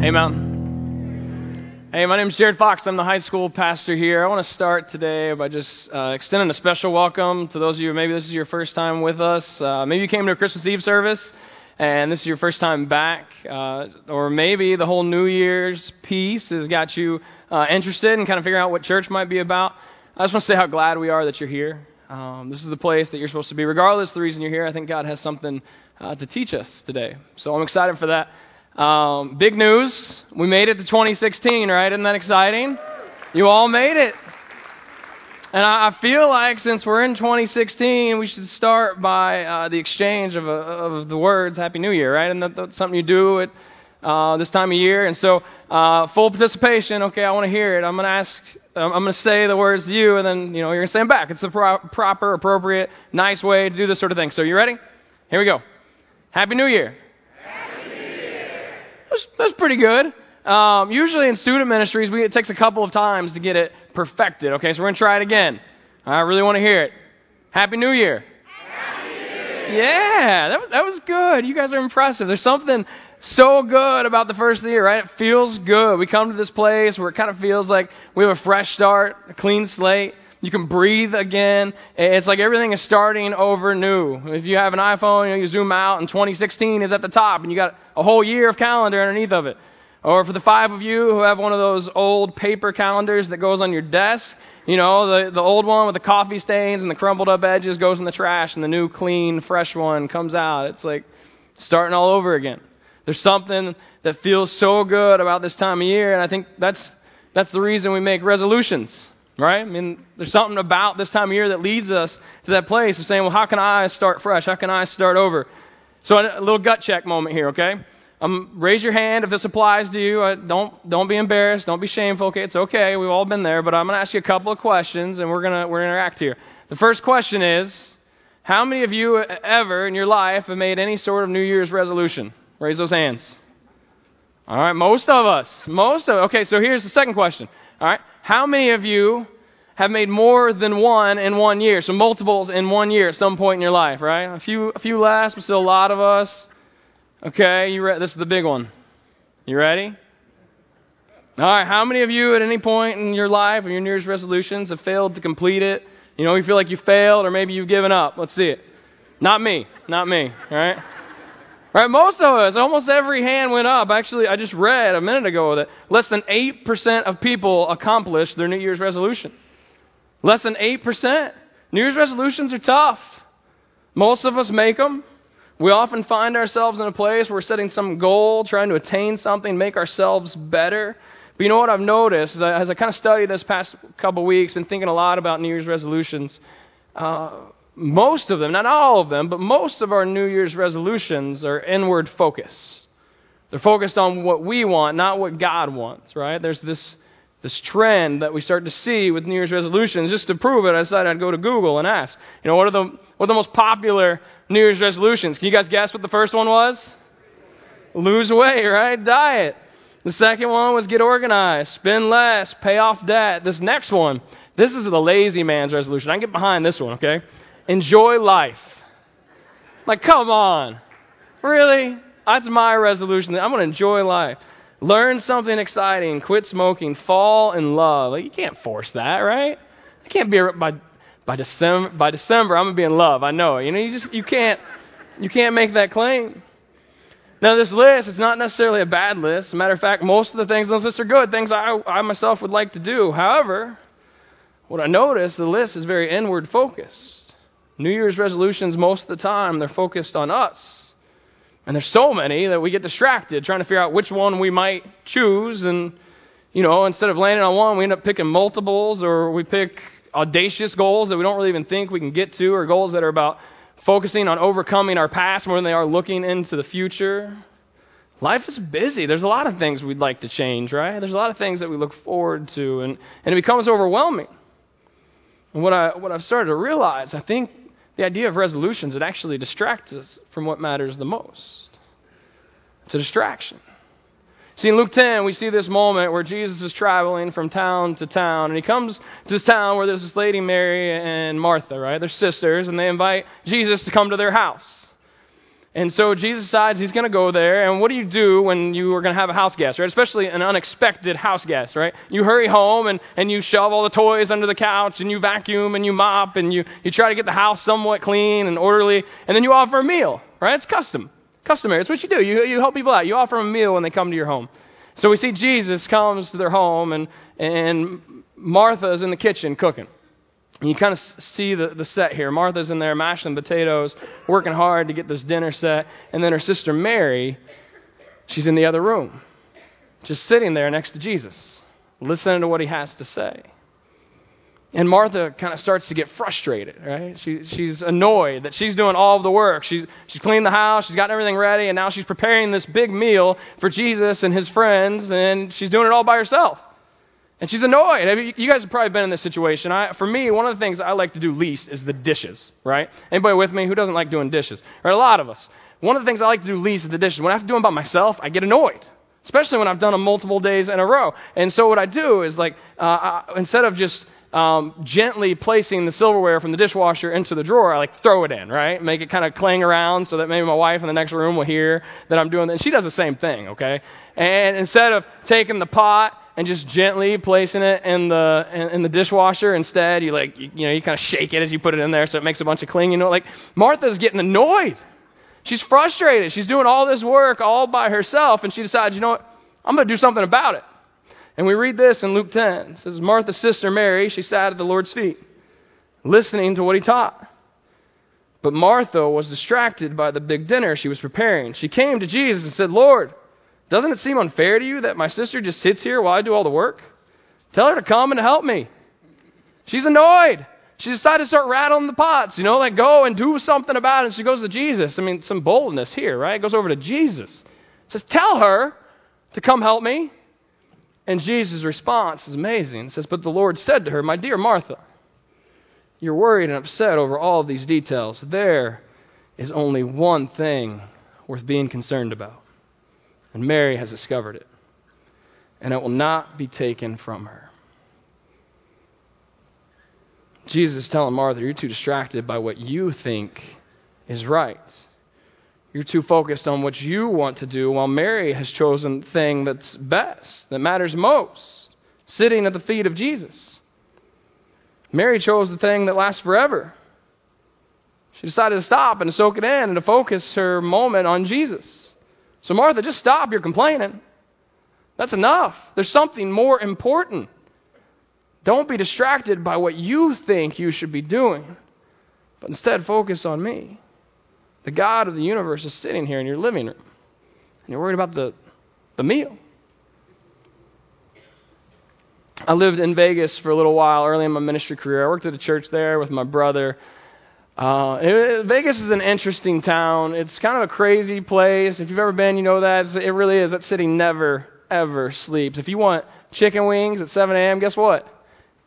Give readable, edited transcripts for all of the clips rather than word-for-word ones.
Hey, Mountain. Hey, my name is Jared Fox. I'm the high school pastor here. I want to start today by just extending a special welcome to those of you, maybe this is your first time with us. Maybe you came to a Christmas Eve service, and this is your first time back. Or maybe the whole New Year's piece has got you interested in kind of figuring out what church might be about. I just want to say how glad we are that you're here. This is the place that you're supposed to be. Regardless of the reason you're here, I think God has something to teach us today. So I'm excited for that. Big news, we made it to 2016, right? Isn't that exciting? You all made it. And I feel like since we're in 2016, we should start by the exchange of the words, Happy New Year, right? And that's something you do at this time of year. And so full participation, okay, I want to hear it. I'm going to say the words to you, and then, you know, you're going to say them back. It's the proper, appropriate, nice way to do this sort of thing. So you ready? Here we go. Happy New Year. That's pretty good. Usually in student ministries, it takes a couple of times to get it perfected. Okay, so we're going to try it again. I really want to hear it. Happy New Year. Happy New Year. Yeah, that was good. You guys are impressive. There's something so good about the first of the year, right? It feels good. We come to this place where it kind of feels like we have a fresh start, a clean slate. You can breathe again. It's like everything is starting over new. If you have an iPhone, you know, you zoom out, and 2016 is at the top, and you got a whole year of calendar underneath of it. Or for the five of you who have one of those old paper calendars that goes on your desk, you know, the old one with the coffee stains and the crumbled up edges goes in the trash, and the new, clean, fresh one comes out. It's like starting all over again. There's something that feels so good about this time of year, and I think that's the reason we make resolutions. Right? I mean, there's something about this time of year that leads us to that place of saying, well, how can I start fresh? How can I start over? So a little gut check moment here, okay? Raise your hand if this applies to you. Don't be embarrassed. Don't be shameful. Okay, it's okay. We've all been there. But I'm going to ask you a couple of questions, and we're gonna interact here. The first question is, how many of you ever in your life have made any sort of New Year's resolution? Raise those hands. All right, most of us. Okay, so here's the second question. All right, how many of you have made more than one in one year? So multiples in one year at some point in your life, right? A few less, but still a lot of us. Okay, this is the big one. You ready? All right, how many of you at any point in your life or your New Year's resolutions have failed to complete it? You know, you feel like you failed or maybe you've given up. Let's see it. Not me, all right? Right, most of us, almost every hand went up. Actually, I just read a minute ago that less than 8% of people accomplish their New Year's resolution. Less than 8%. New Year's resolutions are tough. Most of us make them. We often find ourselves in a place where we're setting some goal, trying to attain something, make ourselves better. But you know what I've noticed, as I kind of studied this past couple weeks, been thinking a lot about New Year's resolutions, most of them, not all of them, but most of our New Year's resolutions are inward focused. They're focused on what we want, not what God wants, right? There's this trend that we start to see with New Year's resolutions. Just to prove it, I decided I'd go to Google and ask, you know, what are the most popular New Year's resolutions? Can you guys guess what the first one was? Lose weight, right? Diet. The second one was get organized, spend less, pay off debt. This next one, this is the lazy man's resolution. I can get behind this one, okay? Enjoy life. Like, come on. Really? That's my resolution. I'm going to enjoy life. Learn something exciting. Quit smoking. Fall in love. Like, you can't force that, right? I can't be by December, I'm going to be in love. I know it. You know, you can't make that claim. Now, this list, it's not necessarily a bad list. As a matter of fact, most of the things on this list are good, things I myself would like to do. However, what I noticed, the list is very inward focused. New Year's resolutions, most of the time, they're focused on us. And there's so many that we get distracted trying to figure out which one we might choose. And, you know, instead of landing on one, we end up picking multiples, or we pick audacious goals that we don't really even think we can get to, or goals that are about focusing on overcoming our past more than they are looking into the future. Life is busy. There's a lot of things we'd like to change, right? There's a lot of things that we look forward to, and it becomes overwhelming. And what I've started to realize, I think, the idea of resolutions, it actually distracts us from what matters the most. It's a distraction. See, in Luke 10, we see this moment where Jesus is traveling from town to town, and he comes to this town where there's this lady Mary and Martha, right? They're sisters, and they invite Jesus to come to their house. And so Jesus decides he's going to go there. And what do you do when you are going to have a house guest, right? Especially an unexpected house guest, right? You hurry home and you shove all the toys under the couch and you vacuum and you mop and you try to get the house somewhat clean and orderly. And then you offer a meal, right? It's customary. It's what you do. You help people out. You offer them a meal when they come to your home. So we see Jesus comes to their home and Martha's in the kitchen cooking. You kind of see the set here. Martha's in there mashing potatoes, working hard to get this dinner set. And then her sister Mary, she's in the other room, just sitting there next to Jesus, listening to what he has to say. And Martha kind of starts to get frustrated, right? She's annoyed that she's doing all of the work. She's cleaned the house, she's gotten everything ready, and now she's preparing this big meal for Jesus and his friends, and she's doing it all by herself. And she's annoyed. I mean, you guys have probably been in this situation. For me, one of the things I like to do least is the dishes, right? Anybody with me? Who doesn't like doing dishes? Right, a lot of us. One of the things I like to do least is the dishes. When I have to do them by myself, I get annoyed, especially when I've done them multiple days in a row. And so what I do is instead of just gently placing the silverware from the dishwasher into the drawer, I throw it in, right? Make it kind of clang around so that maybe my wife in the next room will hear that I'm doing that. And she does the same thing, okay? And instead of taking the pot and just gently placing it in the dishwasher, instead you kind of shake it as you put it in there so it makes a bunch of cling. Martha's getting annoyed. She's frustrated. She's doing all this work all by herself, and she decides, you know what, I'm going to do something about it. And we read this in Luke 10. It says, Martha's sister Mary, she sat at the Lord's feet, listening to what he taught. But Martha was distracted by the big dinner she was preparing. She came to Jesus and said, Lord, doesn't it seem unfair to you that my sister just sits here while I do all the work? Tell her to come and help me. She's annoyed. She decided to start rattling the pots, go and do something about it. And she goes to Jesus. I mean, some boldness here, right? Goes over to Jesus. Says, tell her to come help me. And Jesus' response is amazing. It says, but the Lord said to her, my dear Martha, you're worried and upset over all these details. There is only one thing worth being concerned about. And Mary has discovered it, and it will not be taken from her. Jesus is telling Martha, you're too distracted by what you think is right. You're too focused on what you want to do, while Mary has chosen the thing that's best, that matters most, sitting at the feet of Jesus. Mary chose the thing that lasts forever. She decided to stop and to soak it in and to focus her moment on Jesus. So Martha, just stop your complaining. That's enough. There's something more important. Don't be distracted by what you think you should be doing, but instead focus on me. The God of the universe is sitting here in your living room, and you're worried about the meal. I lived in Vegas for a little while early in my ministry career. I worked at a church there with my brother. Vegas is an interesting town. It's kind of a crazy place. If you've ever been, you know that. It really is. That city never, ever sleeps. If you want chicken wings at 7 a.m., guess what?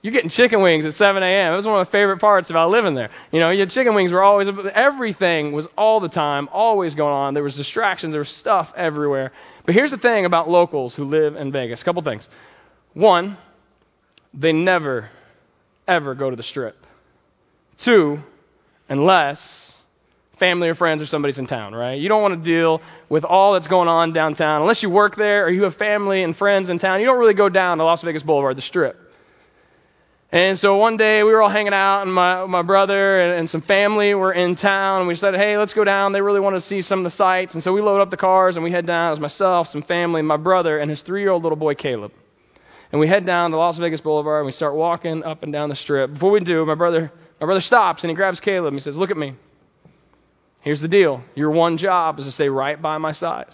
You're getting chicken wings at 7 a.m. It was one of my favorite parts about living there. Your chicken wings were always, everything was all the time, always going on. There was distractions. There was stuff everywhere. But here's the thing about locals who live in Vegas. A couple things. One, they never, ever go to the Strip. Two, unless family or friends or somebody's in town, right? You don't want to deal with all that's going on downtown. Unless you work there or you have family and friends in town, you don't really go down to Las Vegas Boulevard, the Strip. And so one day we were all hanging out, and my brother and some family were in town. And we said, hey, let's go down. They really want to see some of the sights. And so we load up the cars and we head down. It was myself, some family, my brother, and his 3-year-old little boy, Caleb. And we head down to Las Vegas Boulevard, and we start walking up and down the Strip. Before we do, my brother stops, and he grabs Caleb, and he says, look at me. Here's the deal. Your one job is to stay right by my side.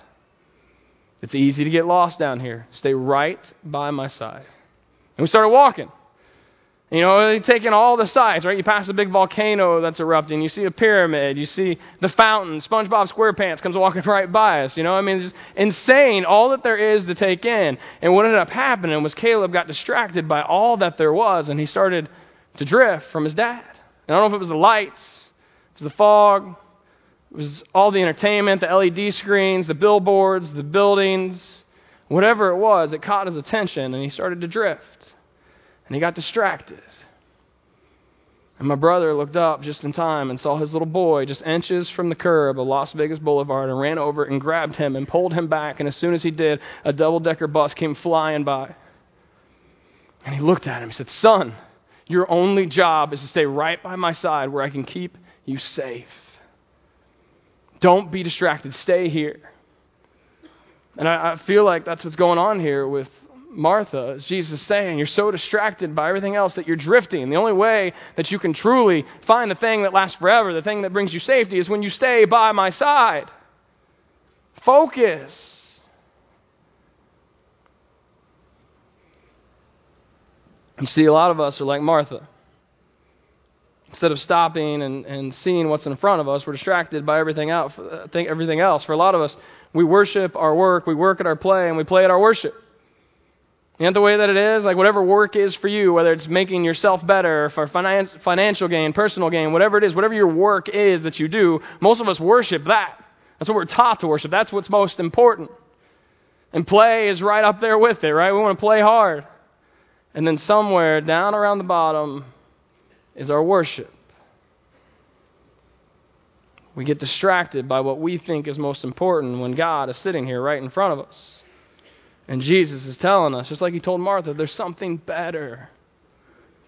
It's easy to get lost down here. Stay right by my side. And we started walking. You're taking all the sights, right? You pass a big volcano that's erupting. You see a pyramid. You see the fountain. SpongeBob SquarePants comes walking right by us. It's just insane, all that there is to take in. And what ended up happening was Caleb got distracted by all that there was, and he started to drift from his dad. And I don't know if it was the lights, it was the fog, it was all the entertainment, the LED screens, the billboards, the buildings, whatever it was, it caught his attention, and he started to drift. And he got distracted. And my brother looked up just in time and saw his little boy just inches from the curb of Las Vegas Boulevard and ran over and grabbed him and pulled him back. And as soon as he did, a double-decker bus came flying by. And he looked at him. He said, "Son, your only job is to stay right by my side where I can keep you safe. Don't be distracted. Stay here." And I feel like that's what's going on here with Martha, as Jesus is saying, you're so distracted by everything else that you're drifting. And the only way that you can truly find the thing that lasts forever, the thing that brings you safety, is when you stay by my side. Focus. You see, a lot of us are like Martha. Instead of stopping and seeing what's in front of us, we're distracted by everything else. For a lot of us, we worship our work, we work at our play, and we play at our worship. You know, the way that it is, like whatever work is for you, whether it's making yourself better, for financial gain, personal gain, whatever it is, whatever your work is that you do, most of us worship that. That's what we're taught to worship. That's what's most important. And play is right up there with it, right? We want to play hard. And then somewhere down around the bottom is our worship. We get distracted by what we think is most important when God is sitting here right in front of us. And Jesus is telling us, just like he told Martha, there's something better.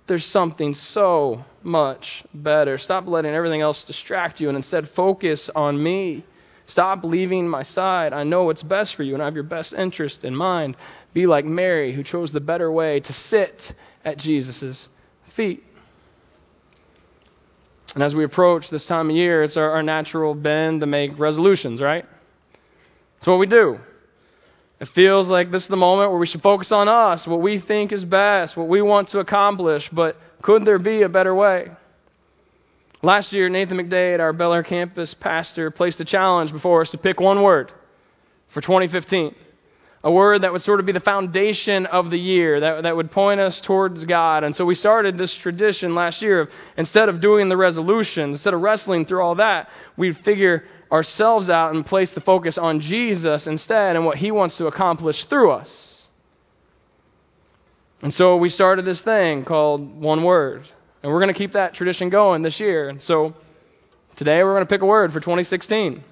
There's something so much better. Stop letting everything else distract you and instead focus on me. Stop leaving my side. I know what's best for you and I have your best interest in mind. Be like Mary, who chose the better way to sit at Jesus' feet. And as we approach this time of year, it's our natural bend to make resolutions, right? It's what we do. It feels like this is the moment where we should focus on us, what we think is best, what we want to accomplish, but could there be a better way? Last year, Nathan McDade, our Bel Air campus pastor, placed a challenge before us to pick one word for 2015, a word that would sort of be the foundation of the year, that would point us towards God. And so we started this tradition last year of, instead of doing the resolution, instead of wrestling through all that, we'd figure ourselves out and place the focus on Jesus instead and what he wants to accomplish through us. And so we started this thing called One Word. And we're going to keep that tradition going this year. And so today we're going to pick a word for 2016.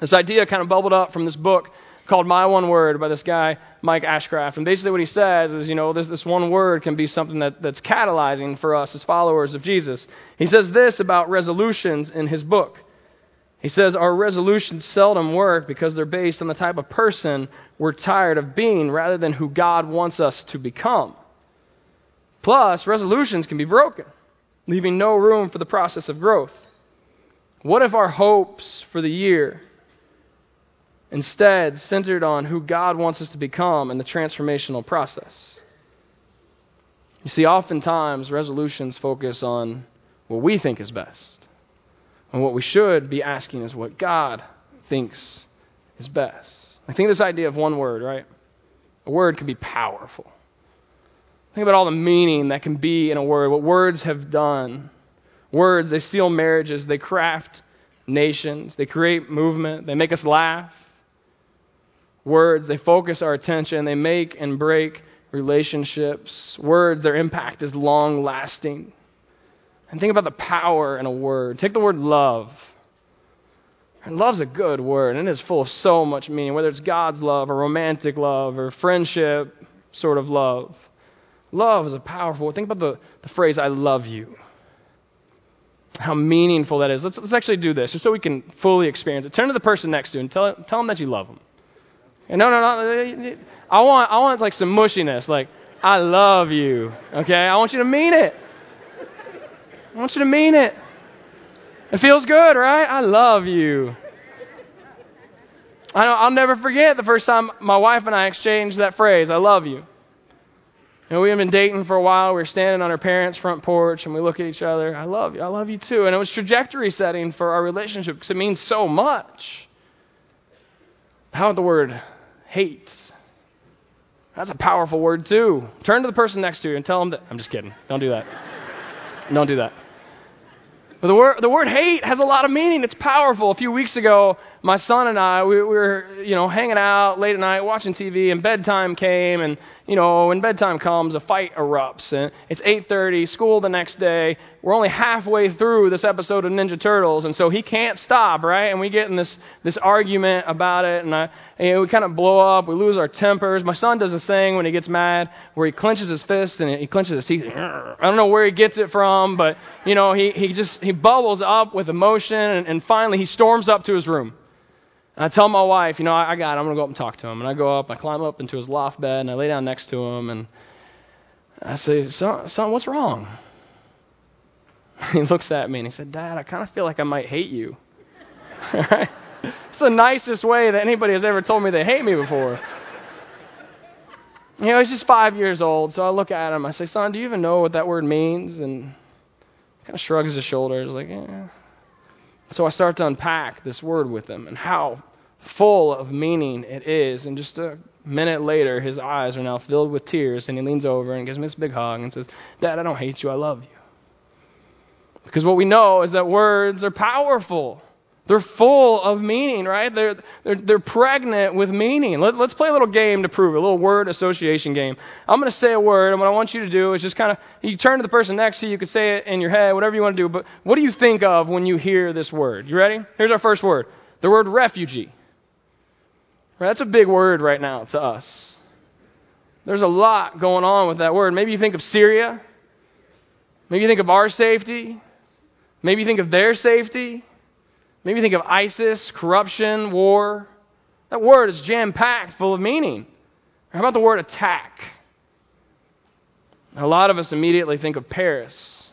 This idea kind of bubbled up from this book called My One Word by this guy, Mike Ashcraft. And basically what he says is, you know, this one word can be something that's catalyzing for us as followers of Jesus. He says this about resolutions in his book. He says, our resolutions seldom work because they're based on the type of person we're tired of being rather than who God wants us to become. Plus, resolutions can be broken, leaving no room for the process of growth. What if our hopes for the year instead centered on who God wants us to become and the transformational process? You see, oftentimes resolutions focus on what we think is best. And what we should be asking is what God thinks is best. I think this idea of one word, right? A word can be powerful. Think about all the meaning that can be in a word, what words have done. Words, they seal marriages, they craft nations, they create movement, they make us laugh. Words, they focus our attention, they make and break relationships. Words, their impact is long-lasting. And think about the power in a word. Take the word love. And love's a good word, and it is full of so much meaning, whether it's God's love or romantic love or friendship sort of love. Love is a powerful word. Think about the phrase, I love you. How meaningful that is. Let's actually do this just so we can fully experience it. Turn to the person next to you and tell them that you love them. And no. I want like some mushiness, like, I love you, okay? I want you to mean it. I want you to mean it. It feels good, right? I love you. I know, I'll never forget the first time my wife and I exchanged that phrase, I love you. And we had been dating for a while. We were standing on our parents' front porch, and we look at each other. I love you too. And it was trajectory setting for our relationship because it means so much. How about the word hate? That's a powerful word too. Turn to the person next to you and tell them that. I'm just kidding. Don't do that. Don't do that. But the word hate has a lot of meaning. It's powerful. A few weeks ago, my son and I, we were, hanging out late at night watching TV, and bedtime came, and, when bedtime comes, a fight erupts, and it's 8:30, school the next day. We're only halfway through this episode of Ninja Turtles, and so he can't stop, right? And we get in this argument about it, and we kind of blow up, we lose our tempers. My son does this thing when he gets mad where he clenches his fist and he clenches his teeth. I don't know where he gets it from, but, he bubbles up with emotion, and finally he storms up to his room. And I tell my wife, I got it. I'm going to go up and talk to him. And I go up, I climb up into his loft bed, and I lay down next to him. And I say, son, what's wrong? He looks at me, and he said, Dad, I kind of feel like I might hate you. Right? It's the nicest way that anybody has ever told me they hate me before. He's just 5 years old, so I look at him. I say, son, do you even know what that word means? And he kind of shrugs his shoulders like, yeah. So I start to unpack this word with him and how full of meaning it is. And just a minute later, his eyes are now filled with tears, and he leans over and gives me this big hug and says, Dad, I don't hate you, I love you. Because what we know is that words are powerful. They're full of meaning, right? They're pregnant with meaning. Let's play a little game to prove it, a little word association game. I'm going to say a word, and what I want you to do is just kind of, you turn to the person next to you, you can say it in your head, whatever you want to do, but what do you think of when you hear this word? You ready? Here's our first word, the word refugee. Right, that's a big word right now to us. There's a lot going on with that word. Maybe you think of Syria. Maybe you think of our safety. Maybe you think of their safety. Maybe think of ISIS, corruption, war. That word is jam-packed, full of meaning. How about the word attack? A lot of us immediately think of Paris.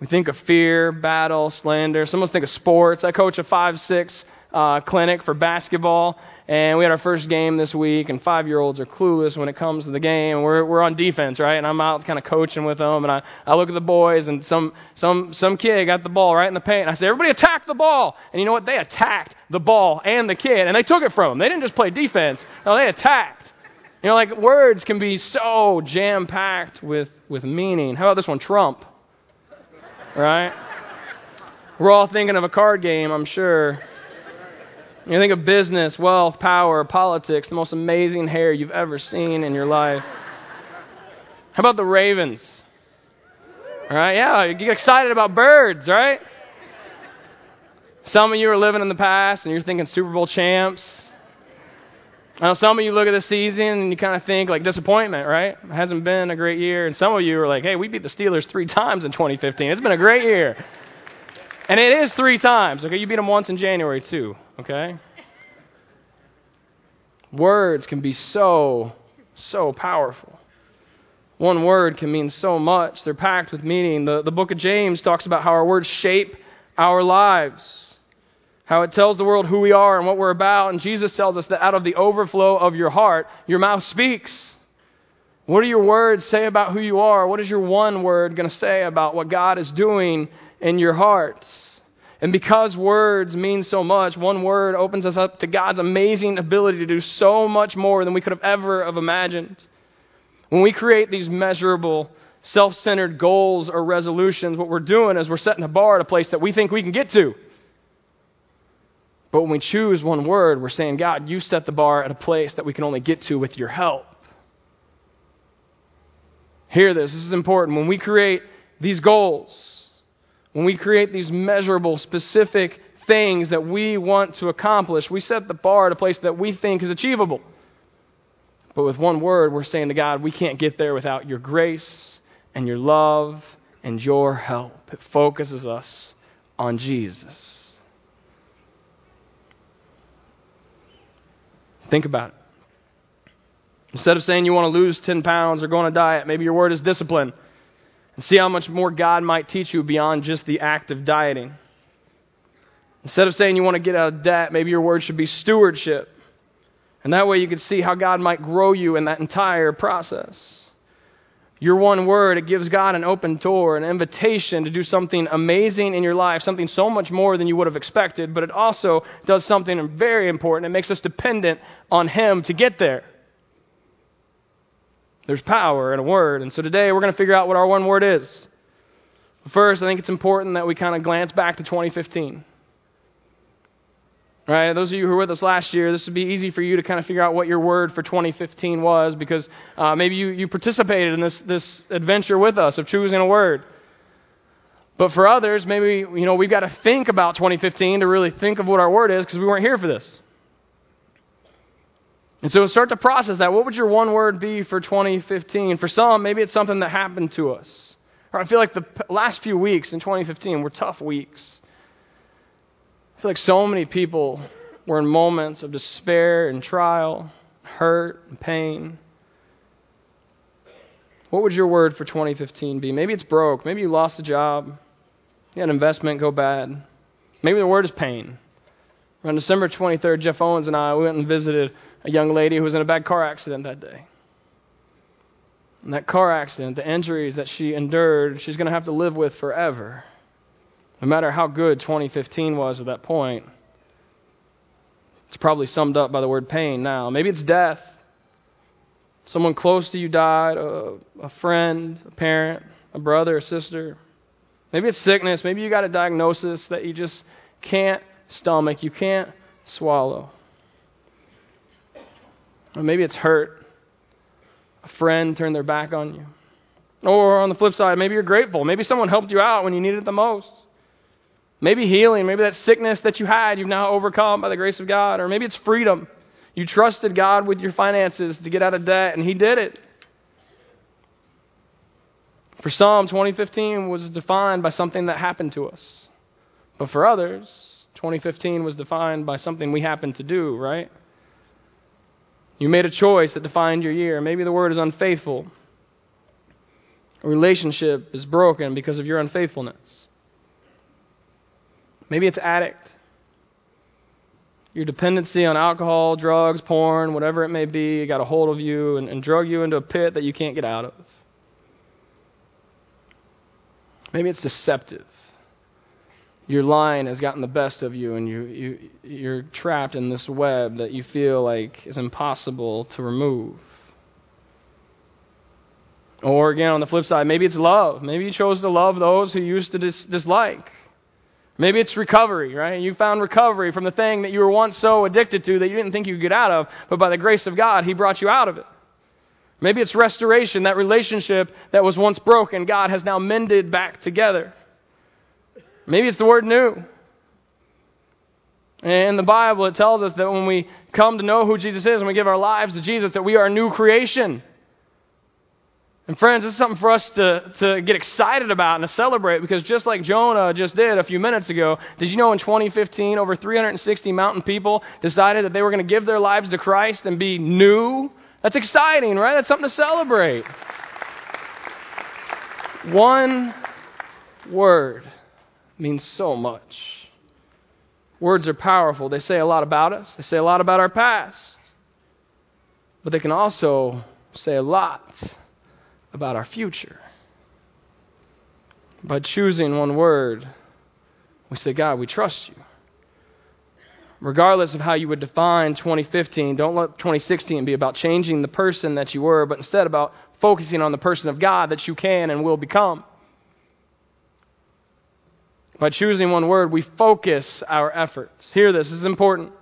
We think of fear, battle, slander. Some of us think of sports. I coach a 5-6 clinic for basketball, and we had our first game this week, and 5-year-olds are clueless when it comes to the game. We're on defense, right? And I'm out kind of coaching with them, and I look at the boys, and some kid got the ball right in the paint, and I say, everybody attack the ball. And you know what? They attacked the ball and the kid, and they took it from them. They didn't just play defense. No, they attacked. Like words can be so jam-packed with meaning. How about this one, Trump? Right? We're all thinking of a card game, I'm sure. You think of business, wealth, power, politics, the most amazing hair you've ever seen in your life. How about the Ravens? All right, yeah, you get excited about birds, right? Some of you are living in the past and you're thinking Super Bowl champs. I know some of you look at the season and you kind of think like disappointment, right? It hasn't been a great year. And some of you are like, hey, we beat the Steelers 3 times in 2015. It's been a great year. And it is 3 times. Okay, you beat them once in January too. Okay? Words can be so, so powerful. One word can mean so much. They're packed with meaning. The book of James talks about how our words shape our lives, how it tells the world who we are and what we're about. And Jesus tells us that out of the overflow of your heart, your mouth speaks. What do your words say about who you are? What is your one word going to say about what God is doing in your heart? And because words mean so much, one word opens us up to God's amazing ability to do so much more than we could have ever have imagined. When we create these measurable, self-centered goals or resolutions, what we're doing is we're setting a bar at a place that we think we can get to. But when we choose one word, we're saying, God, you set the bar at a place that we can only get to with your help. Hear this. This is important. When we create these goals, when we create these measurable, specific things that we want to accomplish, we set the bar at a place that we think is achievable. But with one word, we're saying to God, we can't get there without your grace and your love and your help. It focuses us on Jesus. Think about it. Instead of saying you want to lose 10 pounds or go on a diet, maybe your word is discipline. And see how much more God might teach you beyond just the act of dieting. Instead of saying you want to get out of debt, maybe your word should be stewardship. And that way you can see how God might grow you in that entire process. Your one word, it gives God an open door, an invitation to do something amazing in your life, something so much more than you would have expected, but it also does something very important. It makes us dependent on Him to get there. There's power in a word. And so today we're going to figure out what our one word is. First, I think it's important that we kind of glance back to 2015. Right? Those of you who were with us last year, this would be easy for you to kind of figure out what your word for 2015 was, because maybe you participated in this adventure with us of choosing a word. But for others, maybe, we've got to think about 2015 to really think of what our word is, because we weren't here for this. And so start to process that. What would your one word be for 2015? For some, maybe it's something that happened to us. Or I feel like the last few weeks in 2015 were tough weeks. I feel like so many people were in moments of despair and trial, hurt and pain. What would your word for 2015 be? Maybe it's broke. Maybe you lost a job. You had an investment go bad. Maybe the word is pain. On December 23rd, Jeff Owens and I, we went and visited a young lady who was in a bad car accident that day. And that car accident, the injuries that she endured, she's going to have to live with forever. No matter how good 2015 was at that point, it's probably summed up by the word pain now. Maybe it's death. Someone close to you died, a friend, a parent, a brother, a sister. Maybe it's sickness. Maybe you got a diagnosis that you just can't stomach, you can't swallow. Or maybe it's hurt. A friend turned their back on you. Or on the flip side, maybe you're grateful. Maybe someone helped you out when you needed it the most. Maybe healing. Maybe that sickness that you had, you've now overcome by the grace of God. Or maybe it's freedom. You trusted God with your finances to get out of debt, and He did it. For some, 2015 was defined by something that happened to us. But for others, 2015 was defined by something we happened to do, right? You made a choice that defined your year. Maybe the word is unfaithful. A relationship is broken because of your unfaithfulness. Maybe it's addict. Your dependency on alcohol, drugs, porn, whatever it may be, got a hold of you and drug you into a pit that you can't get out of. Maybe it's deceptive. Your lying has gotten the best of you, and you're trapped in this web that you feel like is impossible to remove. Or again, on the flip side, maybe it's love. Maybe you chose to love those who you used to dislike. Maybe it's recovery, right? You found recovery from the thing that you were once so addicted to that you didn't think you could get out of, but by the grace of God, He brought you out of it. Maybe it's restoration, that relationship that was once broken, God has now mended back together. Maybe it's the word new. In the Bible, it tells us that when we come to know who Jesus is and we give our lives to Jesus, that we are a new creation. And friends, this is something for us to get excited about and to celebrate, because just like Jonah just did a few minutes ago, did you know in 2015 over 360 mountain people decided that they were going to give their lives to Christ and be new? That's exciting, right? That's something to celebrate. One word means so much. Words are powerful. They say a lot about us. They say a lot about our past. But they can also say a lot about our future. By choosing one word, we say, God, we trust you. Regardless of how you would define 2015, don't let 2016 be about changing the person that you were, but instead about focusing on the person of God that you can and will become. By choosing one word, we focus our efforts. Hear this, this is important.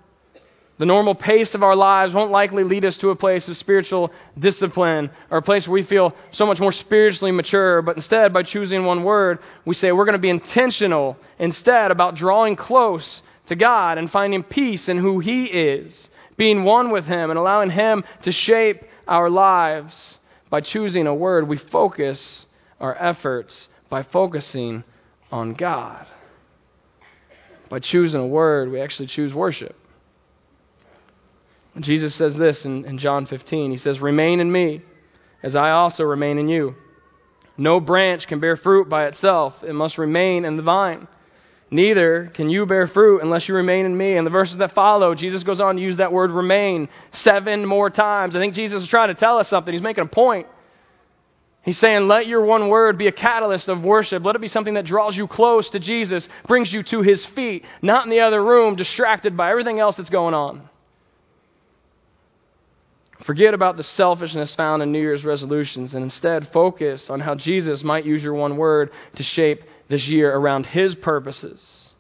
The normal pace of our lives won't likely lead us to a place of spiritual discipline or a place where we feel so much more spiritually mature. But instead, by choosing one word, we say we're going to be intentional instead about drawing close to God and finding peace in who He is, being one with Him and allowing Him to shape our lives. By choosing a word, we focus our efforts by focusing on God. By choosing a word, we actually choose worship. Jesus says this in John 15. He says, "Remain in me, as I also remain in you. No branch can bear fruit by itself. It must remain in the vine. Neither can you bear fruit unless you remain in me." And the verses that follow, Jesus goes on to use that word remain 7 more times. I think Jesus is trying to tell us something. He's making a point. He's saying, let your one word be a catalyst of worship. Let it be something that draws you close to Jesus, brings you to His feet, not in the other room, distracted by everything else that's going on. Forget about the selfishness found in New Year's resolutions and instead focus on how Jesus might use your one word to shape this year around His purposes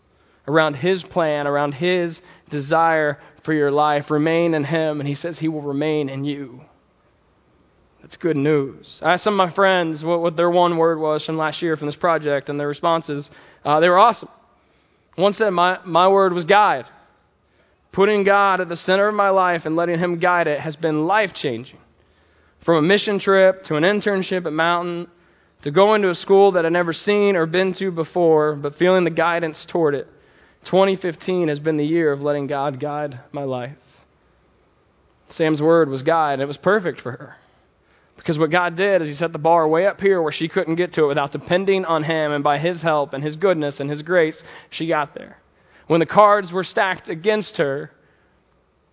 around his plan, around his desire for your life. Remain in him, and he says he will remain in you. That's good news. I asked some of my friends what their one word was from last year from this project, and their responses, they were awesome. One said, my word was guide. Putting God at the center of my life and letting him guide it has been life-changing. From a mission trip to an internship at Mountain to going to a school that I'd never seen or been to before, but feeling the guidance toward it, 2015 has been the year of letting God guide my life. Sam's word was guide, and it was perfect for her. Because what God did is he set the bar way up here where she couldn't get to it without depending on him, and by his help and his goodness and his grace, she got there. When the cards were stacked against her,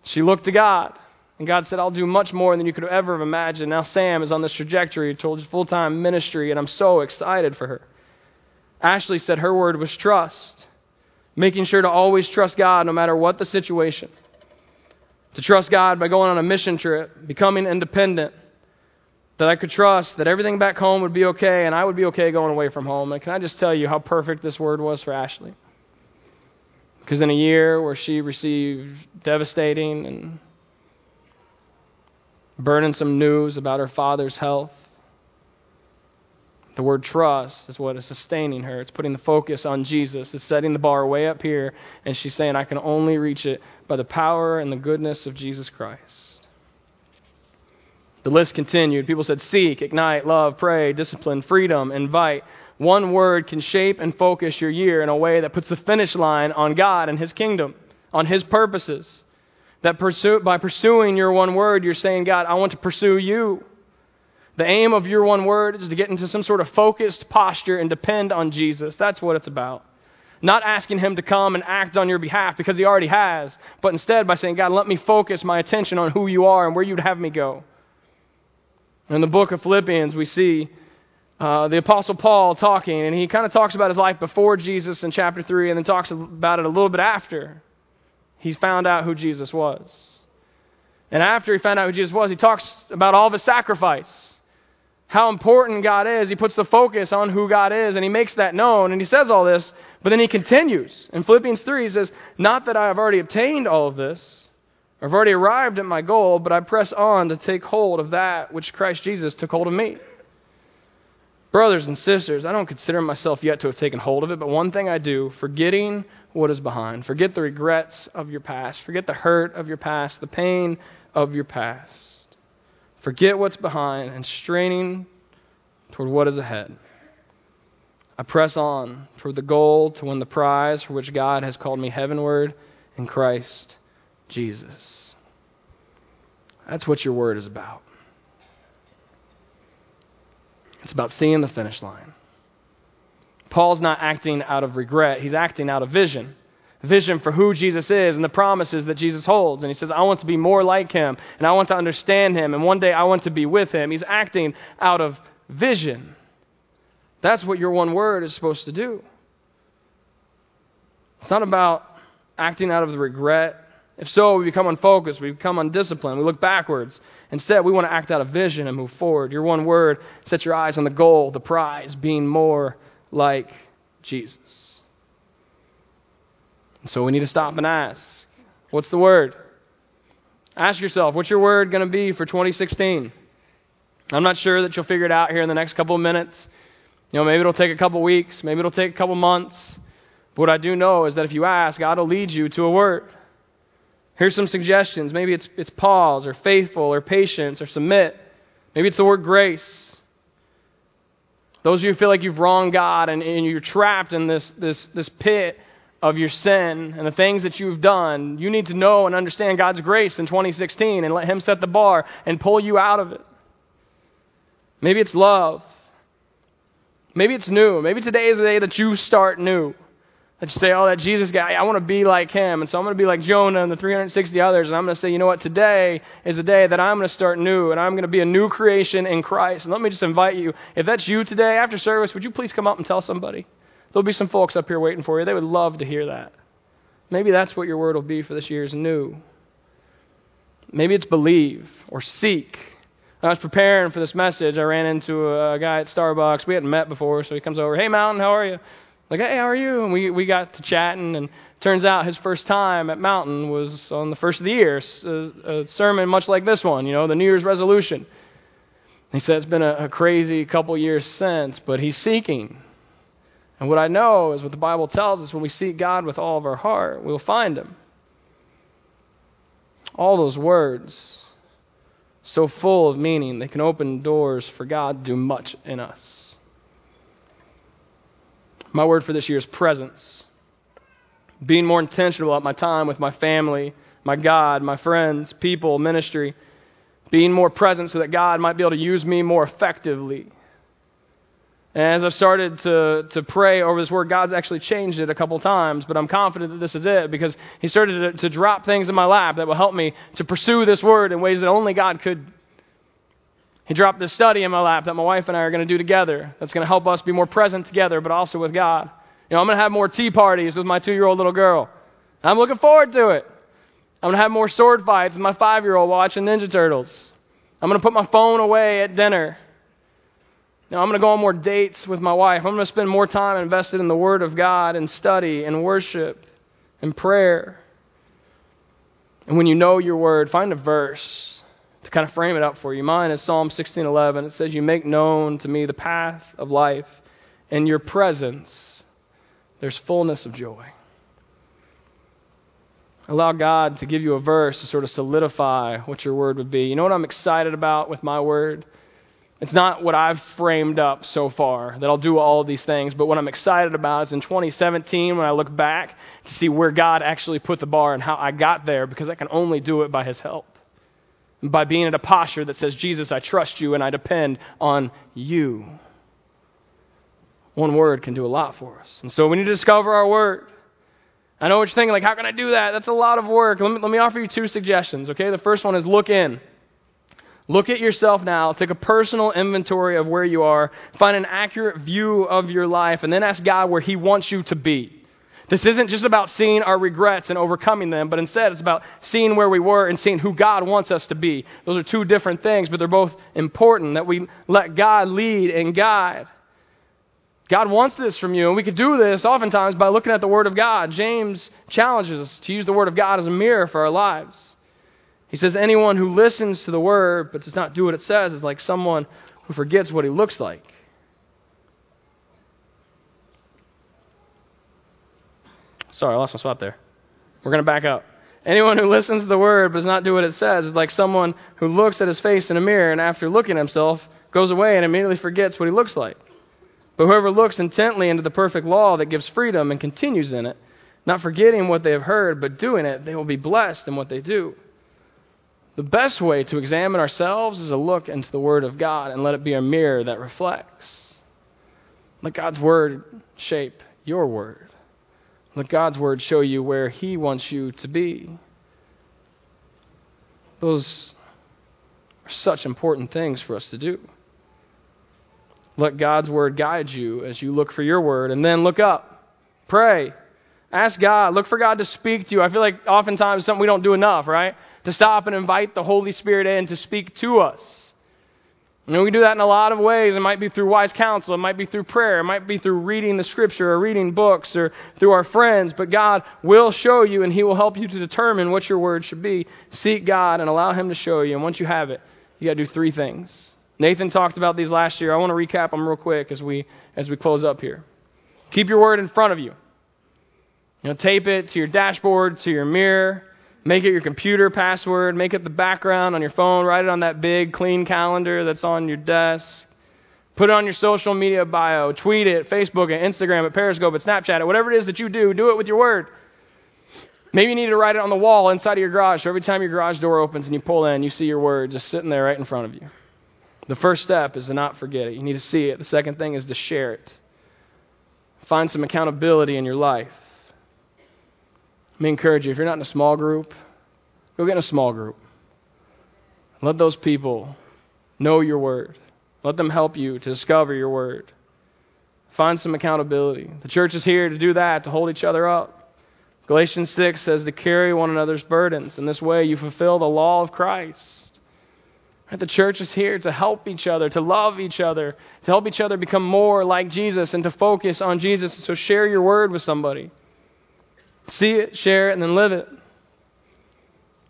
she looked to God. And God said, I'll do much more than you could ever have imagined. Now Sam is on this trajectory towards full-time ministry, and I'm so excited for her. Ashley said her word was trust, making sure to always trust God no matter what the situation. To trust God by going on a mission trip, becoming independent, that I could trust that everything back home would be okay and I would be okay going away from home. And can I just tell you how perfect this word was for Ashley? Because in a year where she received devastating and burdensome news about her father's health, the word trust is what is sustaining her. It's putting the focus on Jesus. It's setting the bar way up here, and she's saying, I can only reach it by the power and the goodness of Jesus Christ. The list continued. People said seek, ignite, love, pray, discipline, freedom, invite. One word can shape and focus your year in a way that puts the finish line on God and his kingdom, on his purposes. That by pursuing your one word, you're saying, God, I want to pursue you. The aim of your one word is to get into some sort of focused posture and depend on Jesus. That's what it's about. Not asking him to come and act on your behalf because he already has, but instead by saying, God, let me focus my attention on who you are and where you'd have me go. In the book of Philippians, we see the Apostle Paul talking, and he kind of talks about his life before Jesus in chapter 3 and then talks about it a little bit after he found out who Jesus was. And after he found out who Jesus was, he talks about all of his sacrifice, how important God is. He puts the focus on who God is, and he makes that known, and he says all this, but then he continues. In Philippians 3, he says, not that I have already obtained all of this, or have already arrived at my goal, but I press on to take hold of that which Christ Jesus took hold of me. Brothers and sisters, I don't consider myself yet to have taken hold of it, but one thing I do, forgetting what is behind. Forget the regrets of your past. Forget the hurt of your past, the pain of your past. Forget what's behind and straining toward what is ahead. I press on toward the goal to win the prize for which God has called me heavenward in Christ Jesus. That's what your word is about. It's about seeing the finish line. Paul's not acting out of regret. He's acting out of vision. Vision for who Jesus is and the promises that Jesus holds. And he says, I want to be more like him, and I want to understand him, and one day I want to be with him. He's acting out of vision. That's what your one word is supposed to do. It's not about acting out of the regret. If so, we become unfocused, we become undisciplined, we look backwards. Instead, we want to act out of vision and move forward. Your one word, set your eyes on the goal, the prize, being more like Jesus. And so we need to stop and ask, what's the word? Ask yourself, what's your word going to be for 2016? I'm not sure that you'll figure it out here in the next couple of minutes. You know, maybe it'll take a couple weeks, maybe it'll take a couple months. But what I do know is that if you ask, God will lead you to a word. Here's some suggestions. Maybe it's pause or faithful or patience or submit. Maybe it's the word grace. Those of you who feel like you've wronged God and you're trapped in this pit of your sin and the things that you've done, you need to know and understand God's grace in 2016 and let him set the bar and pull you out of it. Maybe it's love. Maybe it's new. Maybe today is the day that you start new. That you say, oh, that Jesus guy, I want to be like him. And so I'm going to be like Jonah and the 360 others. And I'm going to say, you know what, today is the day that I'm going to start new. And I'm going to be a new creation in Christ. And let me just invite you, if that's you today, after service, would you please come up and tell somebody? There'll be some folks up here waiting for you. They would love to hear that. Maybe that's what your word will be for this year's new. Maybe it's believe or seek. When I was preparing for this message, I ran into a guy at Starbucks. We hadn't met before, so he comes over, hey, Mountain, how are you? Like, hey, how are you? And we got to chatting, and turns out his first time at Mountain was on the first of the year, a sermon much like this one, you know, the New Year's resolution. He said it's been a crazy couple years since, but he's seeking. And what I know is what the Bible tells us, when we seek God with all of our heart, we'll find him. All those words, so full of meaning, they can open doors for God to do much in us. My word for this year is presence. Being more intentional about my time with my family, my God, my friends, people, ministry. Being more present so that God might be able to use me more effectively. And as I've started to pray over this word, God's actually changed it a couple times, but I'm confident that this is it because he started to drop things in my lap that will help me to pursue this word in ways that only God could. He dropped this study in my lap that my wife and I are going to do together that's going to help us be more present together, but also with God. You know, I'm going to have more tea parties with my 2-year-old little girl. I'm looking forward to it. I'm going to have more sword fights with my 5-year-old watching Ninja Turtles. I'm going to put my phone away at dinner. Now, I'm going to go on more dates with my wife. I'm going to spend more time invested in the Word of God and study and worship and prayer. And when you know your Word, find a verse to kind of frame it up for you. Mine is Psalm 16:11. It says, "You make known to me the path of life. In your presence, there's fullness of joy." Allow God to give you a verse to sort of solidify what your word would be. You know what I'm excited about with my word? It's not what I've framed up so far, that I'll do all of these things, but what I'm excited about is in 2017 when I look back to see where God actually put the bar and how I got there, because I can only do it by his help. And by being in a posture that says, Jesus, I trust you and I depend on you. One word can do a lot for us. And so we need to discover our word. I know what you're thinking, like, how can I do that? That's a lot of work. Let me offer you 2 suggestions, okay? The first one is look in. Look at yourself now. Take a personal inventory of where you are. Find an accurate view of your life, and then ask God where he wants you to be. This isn't just about seeing our regrets and overcoming them, but instead it's about seeing where we were and seeing who God wants us to be. Those are 2 different things, but they're both important, that we let God lead and guide. God wants this from you, and we could do this oftentimes by looking at the Word of God. James challenges us to use the Word of God as a mirror for our lives. He says, anyone who listens to the Word but does not do what it says is like someone who forgets what he looks like. Sorry, I lost my spot there. We're going to back up. Anyone who listens to the Word but does not do what it says is like someone who looks at his face in a mirror and after looking at himself goes away and immediately forgets what he looks like. But whoever looks intently into the perfect law that gives freedom and continues in it, not forgetting what they have heard, but doing it, they will be blessed in what they do. The best way to examine ourselves is a look into the Word of God and let it be a mirror that reflects. Let God's Word shape your Word. Let God's Word show you where He wants you to be. Those are such important things for us to do. Let God's Word guide you as you look for your Word. And then look up. Pray. Ask God. Look for God to speak to you. I feel like oftentimes it's something we don't do enough, right? To stop and invite the Holy Spirit in to speak to us. And we do that in a lot of ways. It might be through wise counsel. It might be through prayer. It might be through reading the Scripture or reading books or through our friends. But God will show you and He will help you to determine what your Word should be. Seek God and allow Him to show you. And once you have it, you got to do 3 things. Nathan talked about these last year. I want to recap them real quick as we close up here. Keep your word in front of you. You know, tape it to your dashboard, to your mirror. Make it your computer password. Make it the background on your phone. Write it on that big, clean calendar that's on your desk. Put it on your social media bio. Tweet it, Facebook it, Instagram it, Periscope it, Snapchat it. Whatever it is that you do it with your word. Maybe you need to write it on the wall inside of your garage so every time your garage door opens and you pull in, you see your word just sitting there right in front of you. The first step is to not forget it. You need to see it. The second thing is to share it. Find some accountability in your life. Let me encourage you, if you're not in a small group, go get in a small group. Let those people know your word. Let them help you to discover your word. Find some accountability. The church is here to do that, to hold each other up. Galatians 6 says to carry one another burdens. In this way, you fulfill the law of Christ. The church is here to help each other, to love each other, to help each other become more like Jesus and to focus on Jesus. So share your word with somebody. See it, share it, and then live it.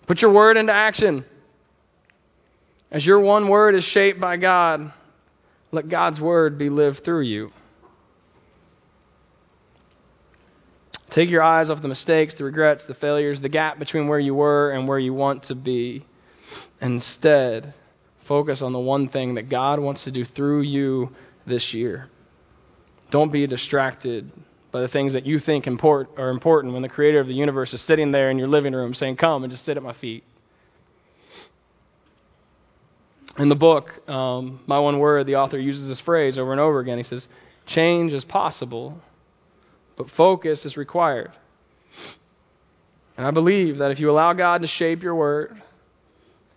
Put your word into action. As your one word is shaped by God, let God's word be lived through you. Take your eyes off the mistakes, the regrets, the failures, the gap between where you were and where you want to be. Instead, focus on the one thing that God wants to do through you this year. Don't be distracted by the things that you think are important when the creator of the universe is sitting there in your living room saying, come and just sit at my feet. In the book, My One Word, the author uses this phrase over and over again. He says, change is possible, but focus is required. And I believe that if you allow God to shape your word,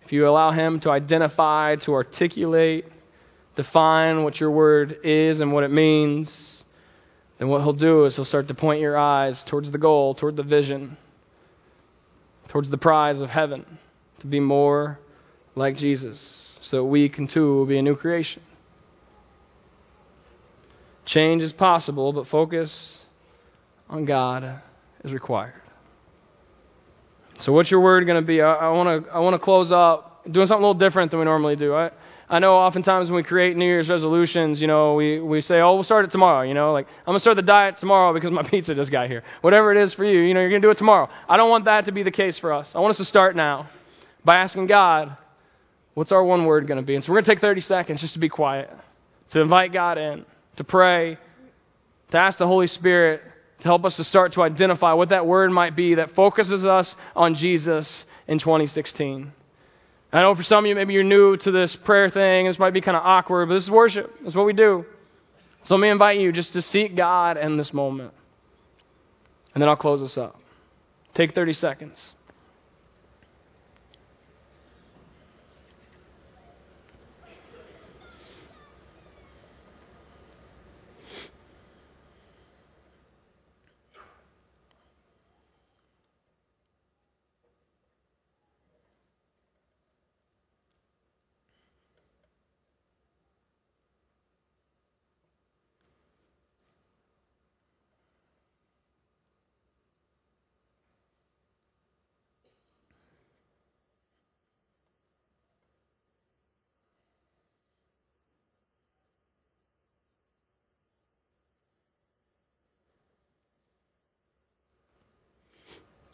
if you allow him to identify, to articulate, define what your word is and what it means, then what he'll do is he'll start to point your eyes towards the goal, toward the vision, towards the prize of heaven, to be more like Jesus, so that we can too will be a new creation. Change is possible, but focus on God is required. So what's your word going to be? I want to close up doing something a little different than we normally do. I know oftentimes when we create New Year's resolutions, you know, we say, oh, we'll start it tomorrow. You know, like, I'm going to start the diet tomorrow because my pizza just got here. Whatever it is for you, you know, you're going to do it tomorrow. I don't want that to be the case for us. I want us to start now by asking God, what's our one word going to be? And so we're going to take 30 seconds just to be quiet, to invite God in, to pray, to ask the Holy Spirit to help us to start to identify what that word might be that focuses us on Jesus in 2016. I know for some of you, maybe you're new to this prayer thing. This might be kind of awkward, but this is worship. That's what we do. So let me invite you just to seek God in this moment. And then I'll close this up. Take 30 seconds.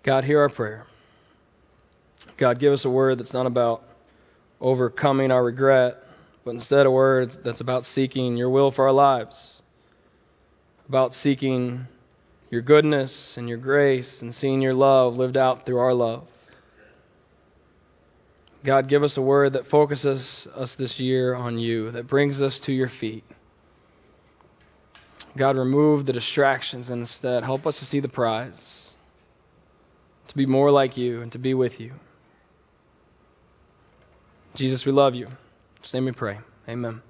God, hear our prayer. God, give us a word that's not about overcoming our regret, but instead a word that's about seeking your will for our lives, about seeking your goodness and your grace and seeing your love lived out through our love. God, give us a word that focuses us this year on you, that brings us to your feet. God, remove the distractions and instead help us to see the prize, to be more like you and to be with you. Jesus, we love you. In your name we pray. Amen.